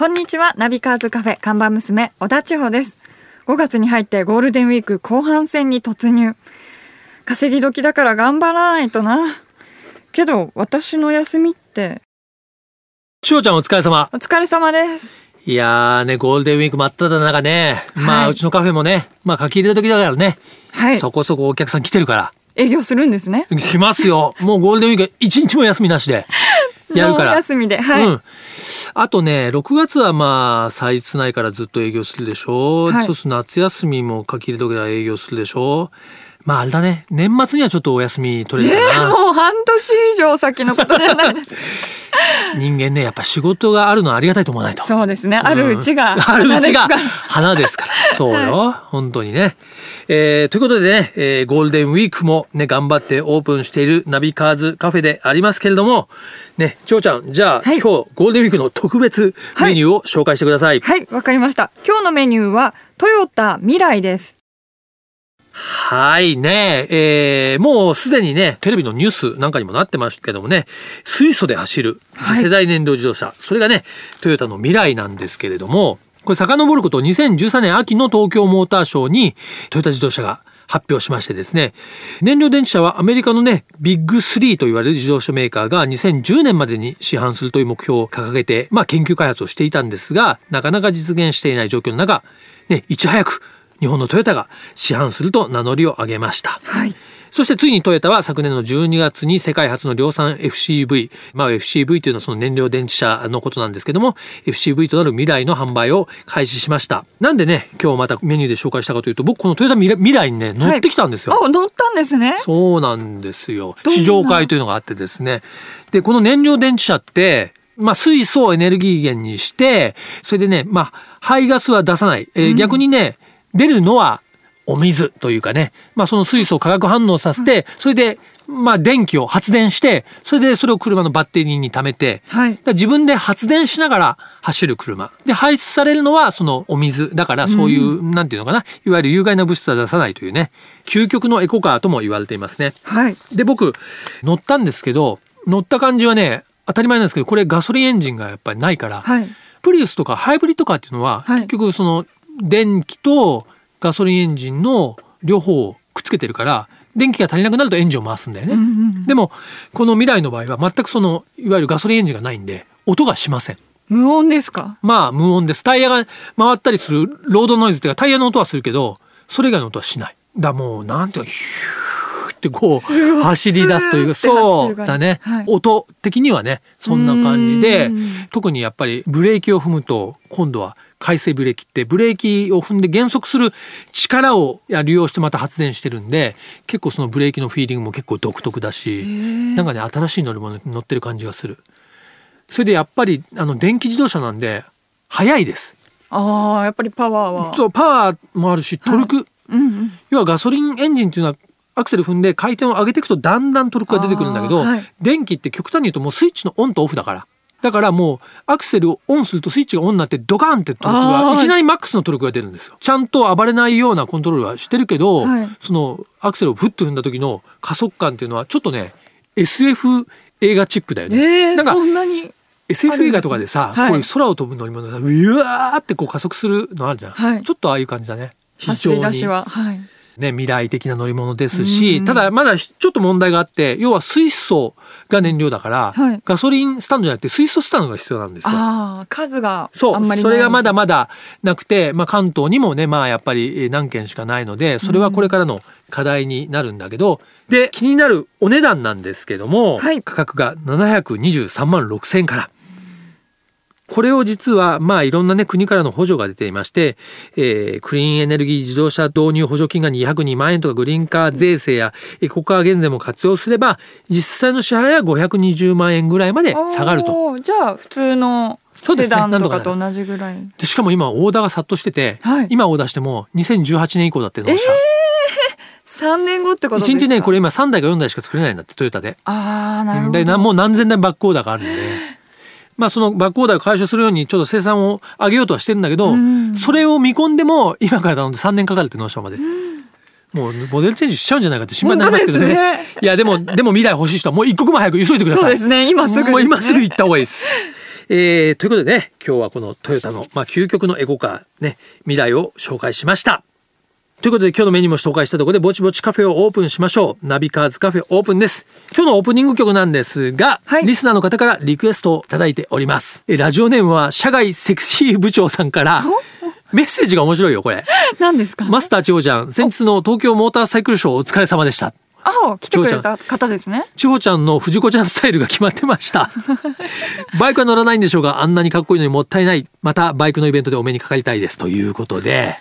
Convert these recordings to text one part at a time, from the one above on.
こんにちは、ナビカーズカフェ看板娘小田千穂です。5月に入ってゴールデンウィーク後半戦に突入。稼ぎ時だから頑張らないとな。けど私の休みって。千穂ちゃんお疲れ様。お疲れ様です。いやーね、ゴールデンウィーク真っ只中ね、はい、まあうちのカフェもね、まあ書き入れ時だからね、はい、そこそこお客さん来てるから営業するんですね。しますよ。もうゴールデンウィーク一日も休みなしでやるから。休みで、はい、うん。あとね、6月はまあ歳出ないからずっと営業するでしょ、はい、そうすると夏休みも書き入れ時だから営業するでしょ。まああれだね、年末にはちょっとお休み取れるかな。もう半年以上先のことじゃないですか。人間ね、やっぱ仕事があるのはありがたいと思わないと。そうですね、あるうちが花ですから。そうよ、はい、本当にね、ということでね、ゴールデンウィークもね頑張ってオープンしているナビカーズカフェでありますけれどもね、千穂ちゃん、じゃあ、はい、今日ゴールデンウィークの特別メニューを紹介してください。はい、わかりました。今日のメニューはトヨタ未来です。はいね、もうすでにねテレビのニュースなんかにもなってますけどもね、水素で走る次世代燃料自動車、はい、それがねトヨタの未来なんですけれども、これ遡ること2013年秋の東京モーターショーにトヨタ自動車が発表しましてですね、燃料電池車はアメリカのねビッグ3と言われる自動車メーカーが2010年までに市販するという目標を掲げて、まあ、研究開発をしていたんですが、なかなか実現していない状況の中、ね、いち早く日本のトヨタが市販すると名乗りを上げました、はい、そしてついにトヨタは昨年の12月に世界初の量産 FCV、まあ、FCV というのはその燃料電池車のことなんですけども、 FCV となる未来の販売を開始しました。なんでね今日またメニューで紹介したかというと、僕このトヨタ未来にね乗ってきたんですよ、はい、あ、乗ったんですね。そうなんですよ。試乗会というのがあってですね、でこの燃料電池車ってまあ、水素をエネルギー源にして、それでね、まあ、排ガスは出さない、逆にね、うん、出るのはお水というかね、まあ、その水素を化学反応させて、それでまあ電気を発電して、それでそれを車のバッテリーに貯めて、はい、自分で発電しながら走る車で、排出されるのはそのお水だから、そういう、なんていうのかな、いわゆる有害な物質は出さないというね、究極のエコカーとも言われていますね、はい、で僕乗ったんですけど、乗った感じはね当たり前なんですけど、これガソリンエンジンがやっぱりないから、はい、プリウスとかハイブリッドカーっていうのは、はい、結局その電気とガソリンエンジンの両方をくっつけてるから、電気が足りなくなるとエンジンを回すんだよね、うんうん、でもこの未来の場合は全くそのいわゆるガソリンエンジンがないんで音がしません。無音ですか。まあ無音です。タイヤが回ったりするロードノイズっていうか、タイヤの音はするけどそれ以外の音はしない。だもうなんていうか、ヒューってこう走り出すというか、そうだね、はい、音的にはねそんな感じで、特にやっぱりブレーキを踏むと、今度は回生ブレーキって、ブレーキを踏んで減速する力を利用してまた発電してるんで、結構そのブレーキのフィーリングも結構独特だし、なんかね新しい乗り物に乗ってる感じがする。それでやっぱり電気自動車なんで速いです。あ、やっぱりパワーは、そう、パワーもあるしトルク、はい、うんうん、要はガソリンエンジンっていうのはアクセル踏んで回転を上げていくとだんだんトルクが出てくるんだけど、はい、電気って極端に言うともうスイッチのオンとオフだから、もうアクセルをオンするとスイッチがオンになってドカンってトルクが、いきなりマックスのトルクが出るんですよ。ちゃんと暴れないようなコントロールはしてるけど、はい、そのアクセルをフッと踏んだ時の加速感っていうのはちょっとね SF 映画チックだよね、なんかそんなに SF 映画とかでさ、はい、こういう空を飛ぶ乗り物がさ、うわーってこう加速するのあるじゃん、はい、ちょっとああいう感じだね。非常に走り出しは、はい、ね、未来的な乗り物ですし、ただまだちょっと問題があって、要は水素が燃料だから、はい、ガソリンスタンドじゃなくて水素スタンドが必要なんですよ。あ、数があんまりない。そう、それがまだまだなくて、まあ、関東にもね、まあ、やっぱり何軒しかないので、それはこれからの課題になるんだけど、うん、で気になるお値段なんですけども、はい、価格が723万6000円から。これを実はまあいろんなね国からの補助が出ていまして、クリーンエネルギー自動車導入補助金が202万円とか、グリーンカー税制やエコカー減税も活用すれば実際の支払いは520万円ぐらいまで下がると。じゃあ普通のセダンとかと同じぐらい、ね、でしかも今オーダーが殺到してて、はい、今オーダーしても2018年以降だって納車、3年後ってことですか。1日ねこれ今3台か4台しか作れないんだってトヨタで。あ、なるほど。でもう何千台バックオーダーがあるんで、まあ、そのバックオーダーを解消するようにちょっと生産を上げようとはしてるんだけど、それを見込んでも今から頼んで3年かかるって納車まで、もうモデルチェンジしちゃうんじゃないかって心配になりますけど ね。いやでも未来欲しい人はもう一刻も早く急いでください。そうですね、今すぐですね。もう今すぐ行った方がいいです。ということでね、今日はこのトヨタの、究極のエコカー、未来を紹介しました。ということで今日のメニューも紹介したところでぼちぼちカフェをオープンしましょう。ナビカーズカフェオープンです。今日のオープニング曲なんですが、リスナーの方からリクエストをいただいております。ラジオネームは社外セクシー部長さんからメッセージが面白いよ。これ何ですか？マスター千穂ちゃん、先日の東京モーターサイクルショーお疲れ様でした。来てくれた方ですね。千穂ちゃんの藤子ちゃんスタイルが決まってましたバイクは乗らないんでしょうがあんなにかっこいいのにもったいない。またバイクのイベントでお目にかかりたいですということで、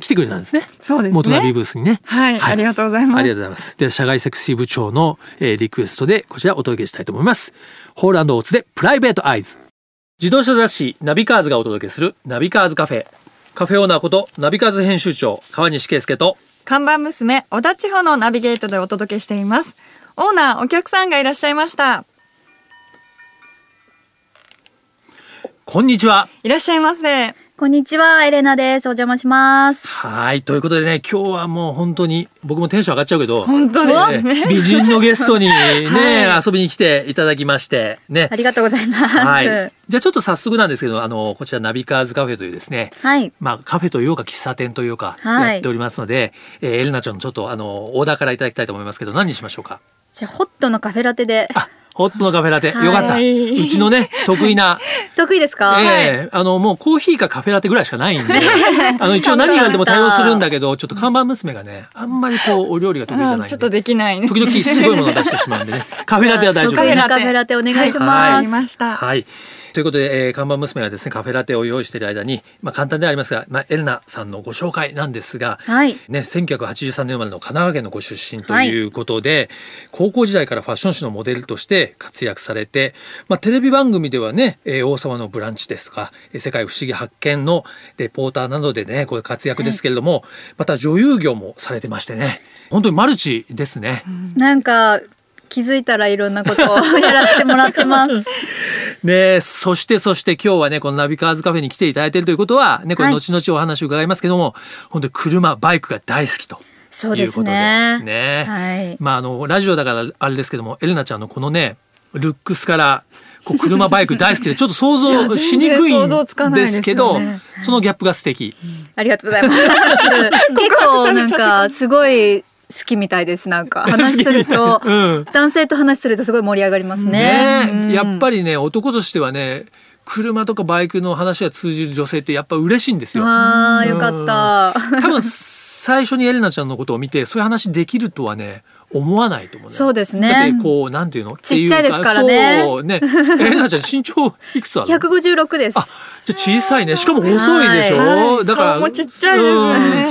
来てくれたんですね。そうですね、元ナビブースにね。ありがとうございます。ありがとうございます。では社外セクシー部長の、リクエストでこちらお届けしたいと思います。ホール&オーツでプライベートアイズ。自動車雑誌ナビカーズがお届けするナビカーズカフェ。カフェオーナーことナビカーズ編集長川西圭介と看板娘小田千穂のナビゲートでお届けしています。オーナー、お客さんがいらっしゃいました。こんにちは。いらっしゃいませ。こんにちは、エレナです。お邪魔します。ということでね、今日はもう本当に僕もテンション上がっちゃうけど本当ですね、美人のゲストにね、遊びに来ていただきましてね、ありがとうございます。じゃあちょっと早速なんですけど、こちらナビカーズカフェというですね、カフェというか喫茶店というかやっておりますので、エレナちゃんのちょっとオーダーからいただきたいと思いますけど、何にしましょうか？じゃあホットのカフェラテで。ホットのカフェラテ、よかった。うちのね、得意な。得意ですか？もうコーヒーかカフェラテぐらいしかないんで、一応何があっても対応するんだけど、ちょっと看板娘がね、あんまりお料理が得意じゃないんで。ちょっとできないね。時々すごいものを出してしまうんでね。カフェラテは大丈夫です。カフェラテお願いします。ということで、看板娘がですね、カフェラテを用意している間に、簡単ではありますが、エレナさんのご紹介なんですが、1983年生まれの神奈川県のご出身ということで、高校時代からファッション誌のモデルとして、活躍されて、テレビ番組ではね、王様のブランチですとか世界不思議発見のレポーターなどでね、こういう活躍ですけれども、また女優業もされてましてね、本当にマルチですね。なんか気づいたらいろんなことをやらせてもらってますね。そして今日はね、このナビカーズカフェに来ていただいているということはね、これ後々お話を伺いますけども、本当に車バイクが大好きと。そうですね。ラジオだからあれですけども、エレナちゃんのこのね、ルックスから車バイク大好きでちょっと想像しにくいんですけど、そのギャップが素敵。ありがとうございます結構なんかすごい好きみたいです。なんか話すると、男性と話するとすごい盛り上がります ね。やっぱりね、男としてはね、車とかバイクの話が通じる女性ってやっぱ嬉しいんですよ。よかった多分最初にエレナちゃんのことを見て、そういう話できるとはね、思わないと思うね。そうですね。だってこう、なんていうの？ちっちゃいですからね。そうね。エレナちゃん身長いくつあるの？156です。じゃ小さいね。しかも細いでしょ。だから、もちっちゃいで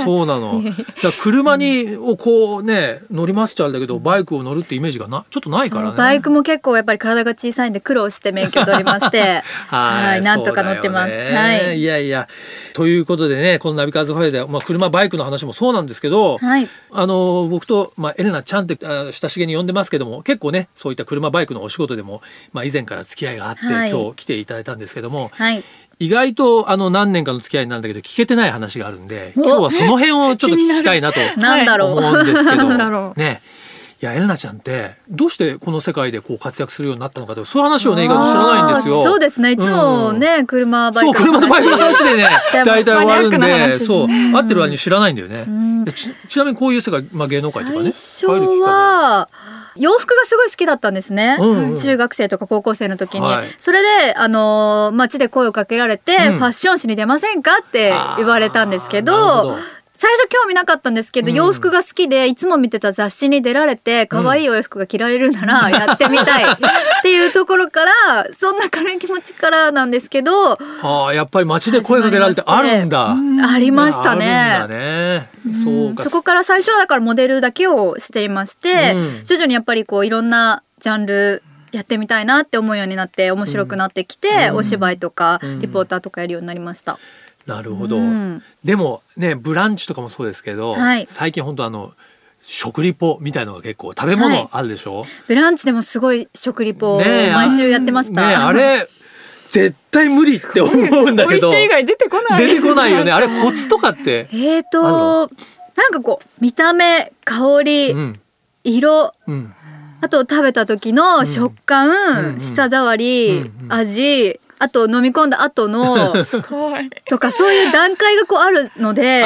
すね。そうなの。だから車にをこうね、乗りますっちゃうんだけど、バイクを乗るってイメージがちょっとないからね。バイクも結構やっぱり体が小さいんで苦労して免許取りまして、なんとか乗ってます。いやいや、ということでね、このナビカーズカフェでは車バイクの話もそうなんですけど、僕とエレナちゃん親しげに呼んでますけども、結構ね、そういった車バイクのお仕事でも、以前から付き合いがあって、今日来ていただいたんですけども、意外と何年かの付き合いなんだけど聞けてない話があるんで、今日はその辺をちょっと聞きたいなと思うんですけどね。いや、エレナちゃんってどうしてこの世界でこう活躍するようになったのかという、そういう話をね、意外と知らないんですよ。そうですね。いつもね、車バイクの話、車とバイクの話でね大体終わるんで、合ってる割に知らないんだよね。ちなみにこういう世界、芸能界とかね、最初は洋服がすごい好きだったんですね、中学生とか高校生の時に、それで街で声をかけられて、ファッション誌に出ませんかって言われたんですけど、最初興味なかったんですけど、洋服が好きでいつも見てた雑誌に出られて、可愛いお洋服が着られるならやってみたいっていうところから、そんな軽い気持ちからなんですけど、やっぱり街で声かけられてあるんだ、ありましたね。そこから最初はだからモデルだけをしていまして、徐々にやっぱりこういろんなジャンルやってみたいなって思うようになって、面白くなってきて、お芝居とかリポーターとかやるようになりました。なるほど、でもね、ブランチとかもそうですけど、最近本当食リポみたいのが結構、食べ物あるでしょ、ブランチでもすごい食リポを毎週やってました、あれ絶対無理って思うんだけど、美味しい以外出てこない、出てこないよね。あれコツとかってなんかこう見た目、香り、色、あと食べた時の食感、うんうん、舌触り、うんうん、味、あと飲み込んだ後のとかそういう段階がこうあるので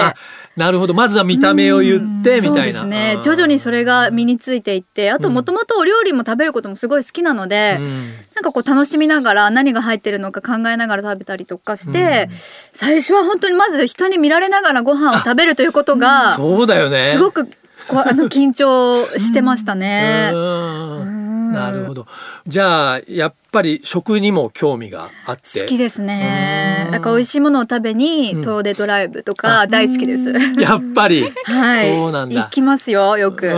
なるほど、まずは見た目を言ってみたいな、そうですね、徐々にそれが身についていって、あともともとお料理も食べることもすごい好きなので、うん、なんかこう楽しみながら何が入ってるのか考えながら食べたりとかして、うん、最初は本当にまず人に見られながらご飯を食べるということが、そうだよね、すごく緊張してましたね。なるほど。じゃあやっぱり食にも興味があって、好きですね。なんか美味しいものを食べに遠出ドライブとか大好きです、うん、やっぱりはい、そうなんだ、行きますよ、よく。例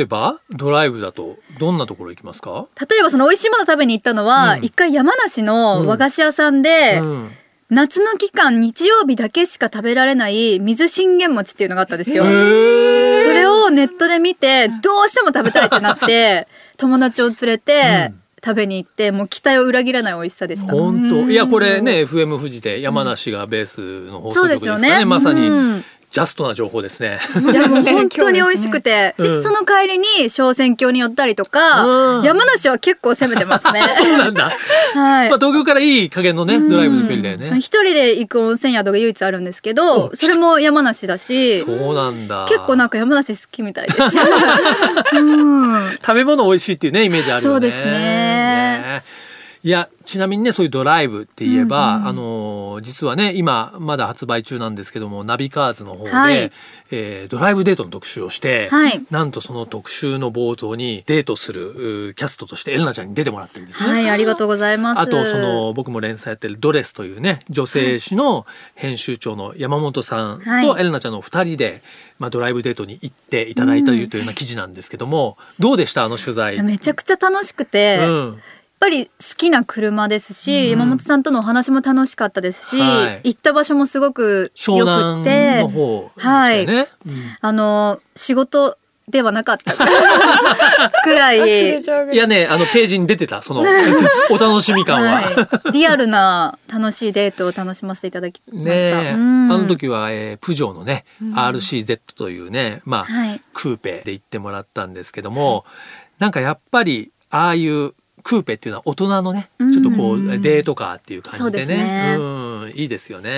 えばドライブだとどんなところ行きますか？例えばその美味しいもの食べに行ったのは、一回山梨の和菓子屋さんで、夏の期間日曜日だけしか食べられない水信玄餅っていうのがあったんですよ。それをネットで見てどうしても食べたいってなって友達を連れて食べに行って、もう期待を裏切らない美味しさでした。本当、いやこれね、FM 富士で山梨がベースの放送局ですかね、うん、まさに、うん、ジャストな情報ですね。いやもう本当に美味しくて、で、その帰りに昇仙峡に寄ったりとか、山梨は結構攻めてますね。そうなんだ。はい。まあ、東京からいい加減のね、ドライブの距離だよね。一人で行く温泉宿が唯一あるんですけど、それも山梨だし。そうなんだ。結構なんか山梨好きみたいです。食べ物美味しいっていうね、イメージあるよね。そうですね。ね、いやちなみにね、そういうドライブって言えば、実はね今まだ発売中なんですけども、ナビカーズの方で、はい、ドライブデートの特集をして、はい、なんとその特集の冒頭にデートするキャストとしてエレナちゃんに出てもらってるんですね。はい、ありがとうございます。あとその僕も連載やってるドレスというね女性誌の編集長の山本さんとエレナちゃんの2人で、まあ、ドライブデートに行っていただいたというような記事なんですけども、どうでした、あの取材？めちゃくちゃ楽しくて、やっぱり好きな車ですし、山本さんとのお話も楽しかったですし、行った場所もすごくよくて、湘南の方ですよね、仕事ではなかったくらい、いやね、ページに出てたそのお楽しみ感は、はい、リアルな楽しいデートを楽しませていただきました、ね。あの時は、プジョーのね RCZ というね、まあ、クーペで行ってもらったんですけども、なんかやっぱりああいうクーペっていうのは大人のね、ちょっとこうデートカーっていう感じでね、いいですよね。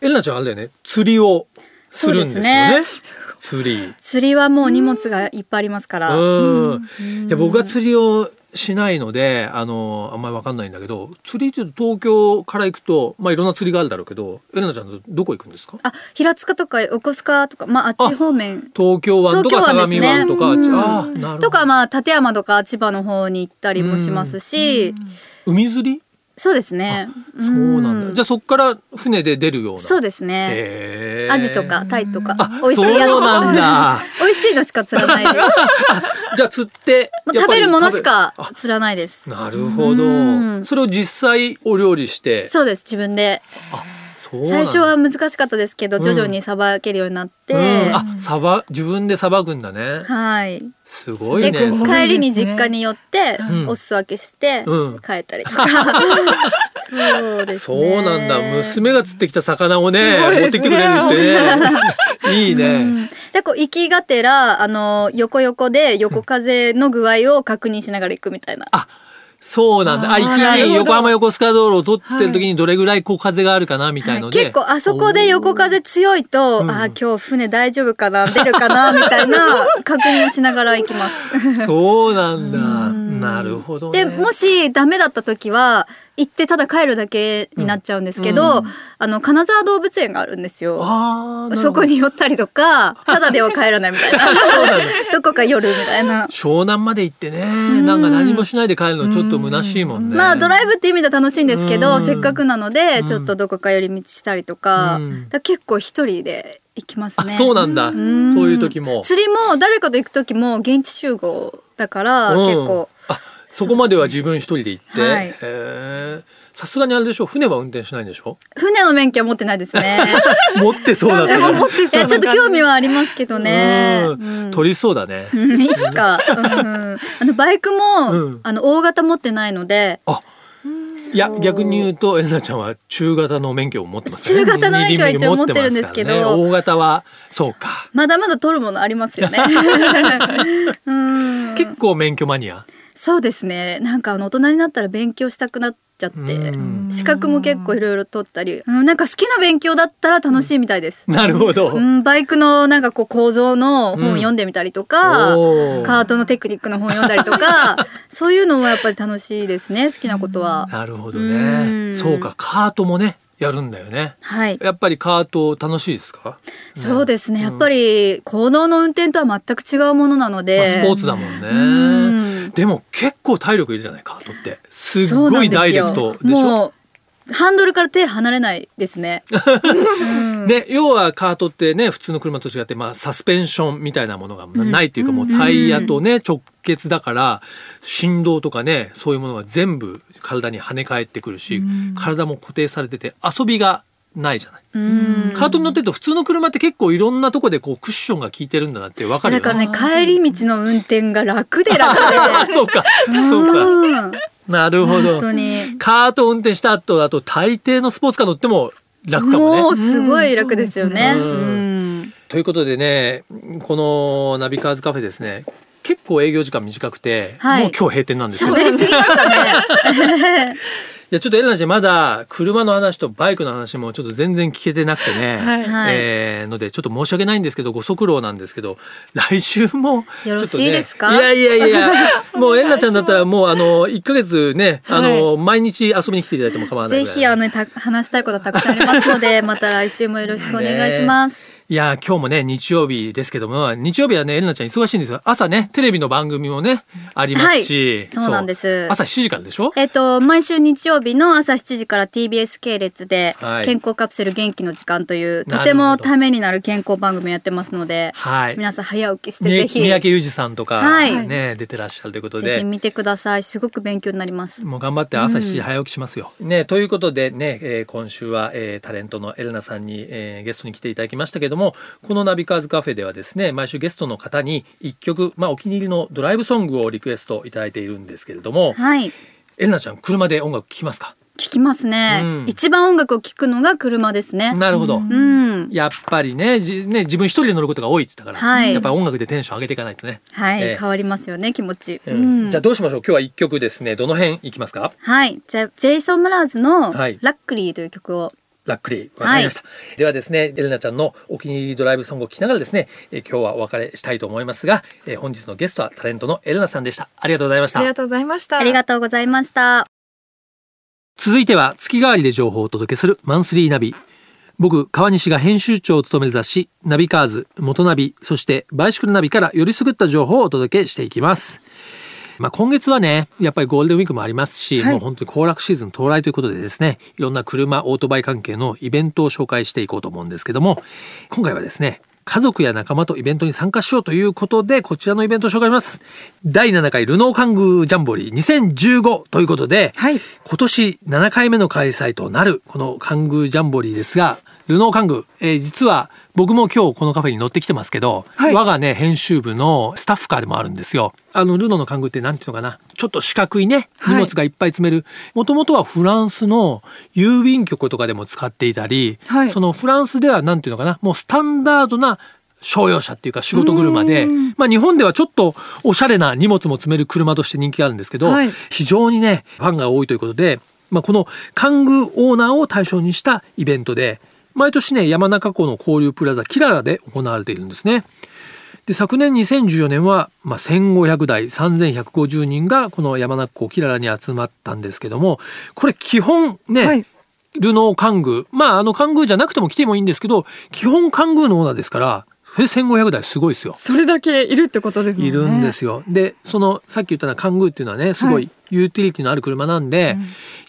エレナちゃんあれだよね、釣りをするんですよね。釣りはもう荷物がいっぱいありますから。いや僕は釣りをしないのであんまり分かんないんだけど、釣りって言うと東京から行くと、まあ、いろんな釣りがあるだろうけど、エレナちゃんどこ行くんですか？あ、平塚とか横須賀とか、まあ、あっち方面、東京湾とか相模湾とか、あ、なるほど、とか、まあ、館山とか千葉の方に行ったりもしますし。海釣り？そうですね。そうなんだ。じゃあそっから船で出るような。そうですね。アジとかタイとか美味しいやつ。そうなんだ。美味しいのしか釣らないです。じゃあ釣って食べるものしか釣らないです。なるほど。それを実際お料理して。そうです。自分で。最初は難しかったですけど、徐々にさばけるようになって、自分でさばくんだね。はい。すごいね。で帰りに実家に寄って、お裾分けして帰ったりとか。そうですね。そうなんだ。娘が釣ってきた魚をね、持ってきてくれるってね。いいね。でこう行きがてら横で横風の具合を確認しながら行くみたいな。あ、そうなんだ。横浜横須賀道路を通ってる時にどれぐらいこう風があるかなみたいので、結構あそこで横風強いと、今日船大丈夫かな、出るかなみたいな確認しながら行きます。そうなんだ。なるほどね。でもしダメだった時は行ってただ帰るだけになっちゃうんですけど、金沢動物園があるんですよ。そこに寄ったりとか、ただでは帰らないみたいな。どこか寄るみたいな。湘南まで行ってね、なんか何もしないで帰るのちょっと虚しいもんね。まあドライブって意味では楽しいんですけど、せっかくなのでちょっとどこか寄り道したりとか、結構一人で行きますね。そうなんだ。そういう時も釣りも誰かと行く時も現地集合だから結構。そこまでは自分一人で行って、さすがにあれでしょ、船は運転しないんでしょ？船の免許は持ってないですね。持ってそうだね。いやちょっと興味はありますけどね。取りそうだね。いつか。バイクも、大型持ってないので。いや逆に言うとエレナちゃんは中型の免許を持ってますね。中型の免許は一応持ってるんですけど、大型はそうか、まだまだ取るものありますよね。結構免許マニア。そうですね、なんか大人になったら勉強したくなっちゃって、資格も結構いろいろ取ったり、なんか好きな勉強だったら楽しいみたいです、うん、なるほど、うん、バイクのなんかこう構造の本読んでみたりとか、カートのテクニックの本読んだりとかそういうのもやっぱり楽しいですね、好きなことは。なるほどね。そうか、カートもねやるんだよね、はい、やっぱりカート楽しいですか？そうですね、やっぱり公道の運転とは全く違うものなので、まあ、スポーツだもんね。でも結構体力いるじゃない、カートって。すっごいダイレクトでしょ。もうハンドルから手離れないですね、うん、で要はカートってね、普通の車と違って、まあ、サスペンションみたいなものがないというか、うん、もうタイヤとね直結だから、振動とかねそういうものが全部体に跳ね返ってくるし、うん、体も固定されてて遊びがないじゃない。うん、カートに乗ってると普通の車って結構いろんなとこでこうクッションが効いてるんだなって分かるよね。だからね、帰り道の運転が楽で楽でそうかそうか、なるほど。本当にカート運転した後だと大抵のスポーツカー乗っても楽かもね。もうすごい楽ですよね、うん、ということでね、このナビカーズカフェですね、結構営業時間短くて、はい、もう今日閉店なんですよ。喋りすぎましたねいやちょっとエレナちゃん、まだ車の話とバイクの話もちょっと全然聞けてなくてね、はい、のでちょっと申し訳ないんですけど、ご足労なんですけど、来週もちょっと、ね、よろしいですか？いやいやいやもうエレナちゃんだったらもう1ヶ月ね、はい、毎日遊びに来ていただいても構わないぐらい、ぜひ話したいことたくさんありますのでまた来週もよろしくお願いします、ね。いや今日もね日曜日ですけども、日曜日はねエレナちゃん忙しいんですよ。朝ねテレビの番組もねありますし、はい、そうなんです。朝7時からでしょ。毎週日曜日の朝7時から TBS 系列で、はい、健康カプセル元気の時間というとてもためになる健康番組やってますので、はい、皆さん早起きしてぜひ、三宅裕司さんとか、はい、ね出てらっしゃるということでぜひ見てください。すごく勉強になります。もう頑張って朝7時早起きしますよ、うん、ね。ということでね、今週は、タレントのエレナさんに、ゲストに来ていただきましたけども、このナビカーズカフェではですね、毎週ゲストの方に1曲、まあ、お気に入りのドライブソングをリクエストいただいているんですけれども、はい、エレナちゃん車で音楽聴きますか？聴きますね、うん、一番音楽を聴くのが車ですね。なるほど、うん、やっぱり ね自分一人で乗ることが多いって言ったから、はい、やっぱり音楽でテンション上げていかないとね、はい、変わりますよね気持ち、うんうん、じゃあどうしましょう。今日は1曲ですね、どの辺いきますか？はい、じゃあジェイソン・ムラーズのラックリーという曲を。ラックリー、わかりました、はい、ではですねエレナちゃんのお気に入りドライブソングを聴きながらですね、今日はお別れしたいと思いますが、本日のゲストはタレントのエレナさんでした。ありがとうございました。ありがとうございました。ありがとうございました。続いては月替わりで情報をお届けするマンスリーナビ。僕川西が編集長を務める雑誌ナビカーズ、元ナビ、そしてバイシクルナビからよりすぐった情報をお届けしていきます。まあ、今月はねやっぱりゴールデンウィークもありますし、はい、もう本当に行楽シーズン到来ということでですね、いろんな車オートバイ関係のイベントを紹介していこうと思うんですけども、今回はですね家族や仲間とイベントに参加しようということで、こちらのイベントを紹介します。第7回ルノーカングジャンボリー2015ということで、はい、今年7回目の開催となるこのカングジャンボリーですが、ルノーカング、実は僕も今日このカフェに乗ってきてますけど、はい、我がね編集部のスタッフカーでもあるんですよ。ルノのカングってなんていうのかな、ちょっと四角いね荷物がいっぱい詰める、もともとはフランスの郵便局とかでも使っていたり、はい、そのフランスではなんていうのかな、もうスタンダードな商用車っていうか仕事車で、まあ、日本ではちょっとおしゃれな荷物も詰める車として人気があるんですけど、はい、非常にねファンが多いということで、まあ、このカングオーナーを対象にしたイベントで、毎年ね山中湖の交流プラザキララで行われているんですね。で昨年2014年は、まあ、1500台3150人がこの山中湖キララに集まったんですけども、これ基本ね、はい、ルノーカング、まあカングじゃなくても来てもいいんですけど、基本カングのオーナーですから、それ1500台すごいですよ。それだけいるってことですもんね。いるんですよ。でそのさっき言ったのはカングっていうのはねすごいユーティリティのある車なんで、はい、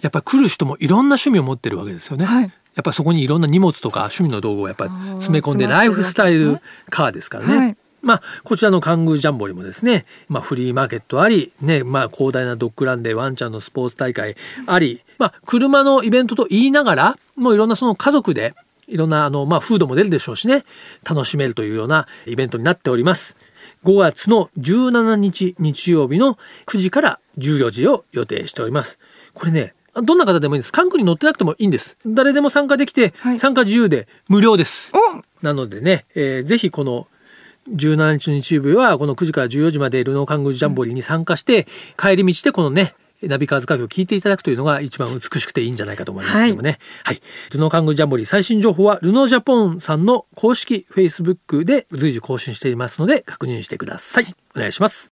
やっぱ来る人もいろんな趣味を持ってるわけですよね、はい、やっぱそこにいろんな荷物とか趣味の道具をやっぱ詰め込んでライフスタイルカーですからね、はい、まあこちらのカングジャンボリもですね、まあ、フリーマーケットあり、ね、まあ、広大なドッグランでワンちゃんのスポーツ大会あり、まあ、車のイベントと言いながらもういろんなその家族でいろんなまあ、フードも出るでしょうしね、楽しめるというようなイベントになっております。5月の17日日曜日の9時から14時を予定しております。これねどんな方でもいいです。カングに乗ってなくてもいいんです。誰でも参加できて、はい、参加自由で無料です。なのでね、ぜひこの17日の日曜日はこの9時から14時までルノーカングジャンボリーに参加して、うん、帰り道でこのねナビカーズ歌劇を聴いていただくというのが一番美しくていいんじゃないかと思いますけどもね、はいはい、ルノーカングジャンボリー最新情報はルノージャポンさんの公式 Facebook で随時更新していますので確認してください、はい、お願いします。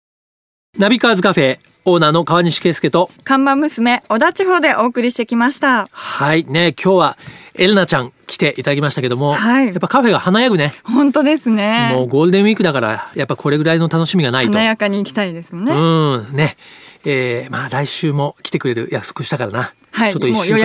ナビカーズカフェオーナーの川西圭介と看板娘小田地方でお送りしてきました。はいね、今日はエレナちゃん来ていただきましたけども、はい、やっぱカフェが華やぐね。本当ですね。もうゴールデンウィークだからやっぱこれぐらいの楽しみがないと華やかに行きたいですもんね。うんね、まあ来週も来てくれる約束したからな、はい、ちょっと1週間もう予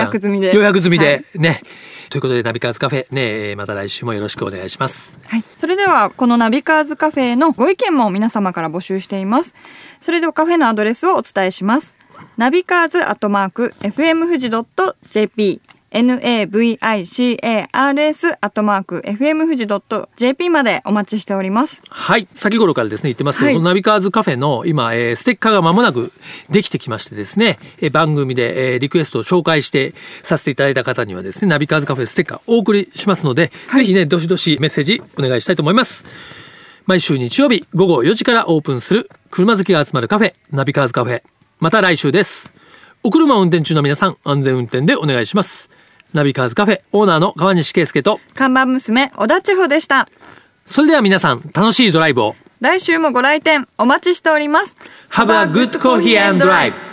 約済みでね、はいということでナビカーズカフェ、ね、また来週もよろしくお願いします、はい、それではこのナビカーズカフェのご意見も皆様から募集しています。それではカフェのアドレスをお伝えします。ナビカーズ@fmfuji.jp navicars@fmfuji.jp までお待ちしております。はい先頃からですね言ってますけど、はい、このナビカーズカフェの今、ステッカーが間もなくできてきましてですね、番組で、リクエストを紹介してさせていただいた方にはですねナビカーズカフェステッカーお送りしますので、はい、ぜひねどしどしメッセージお願いしたいと思います。毎週日曜日午後4時からオープンする車好きが集まるカフェナビカーズカフェ、また来週です。お車を運転中の皆さん安全運転でお願いします。ナビカーズカフェオーナーの川西圭介と看板娘小田千穂でした。それでは皆さん楽しいドライブを。来週もご来店お待ちしております。 Have a good coffee and drive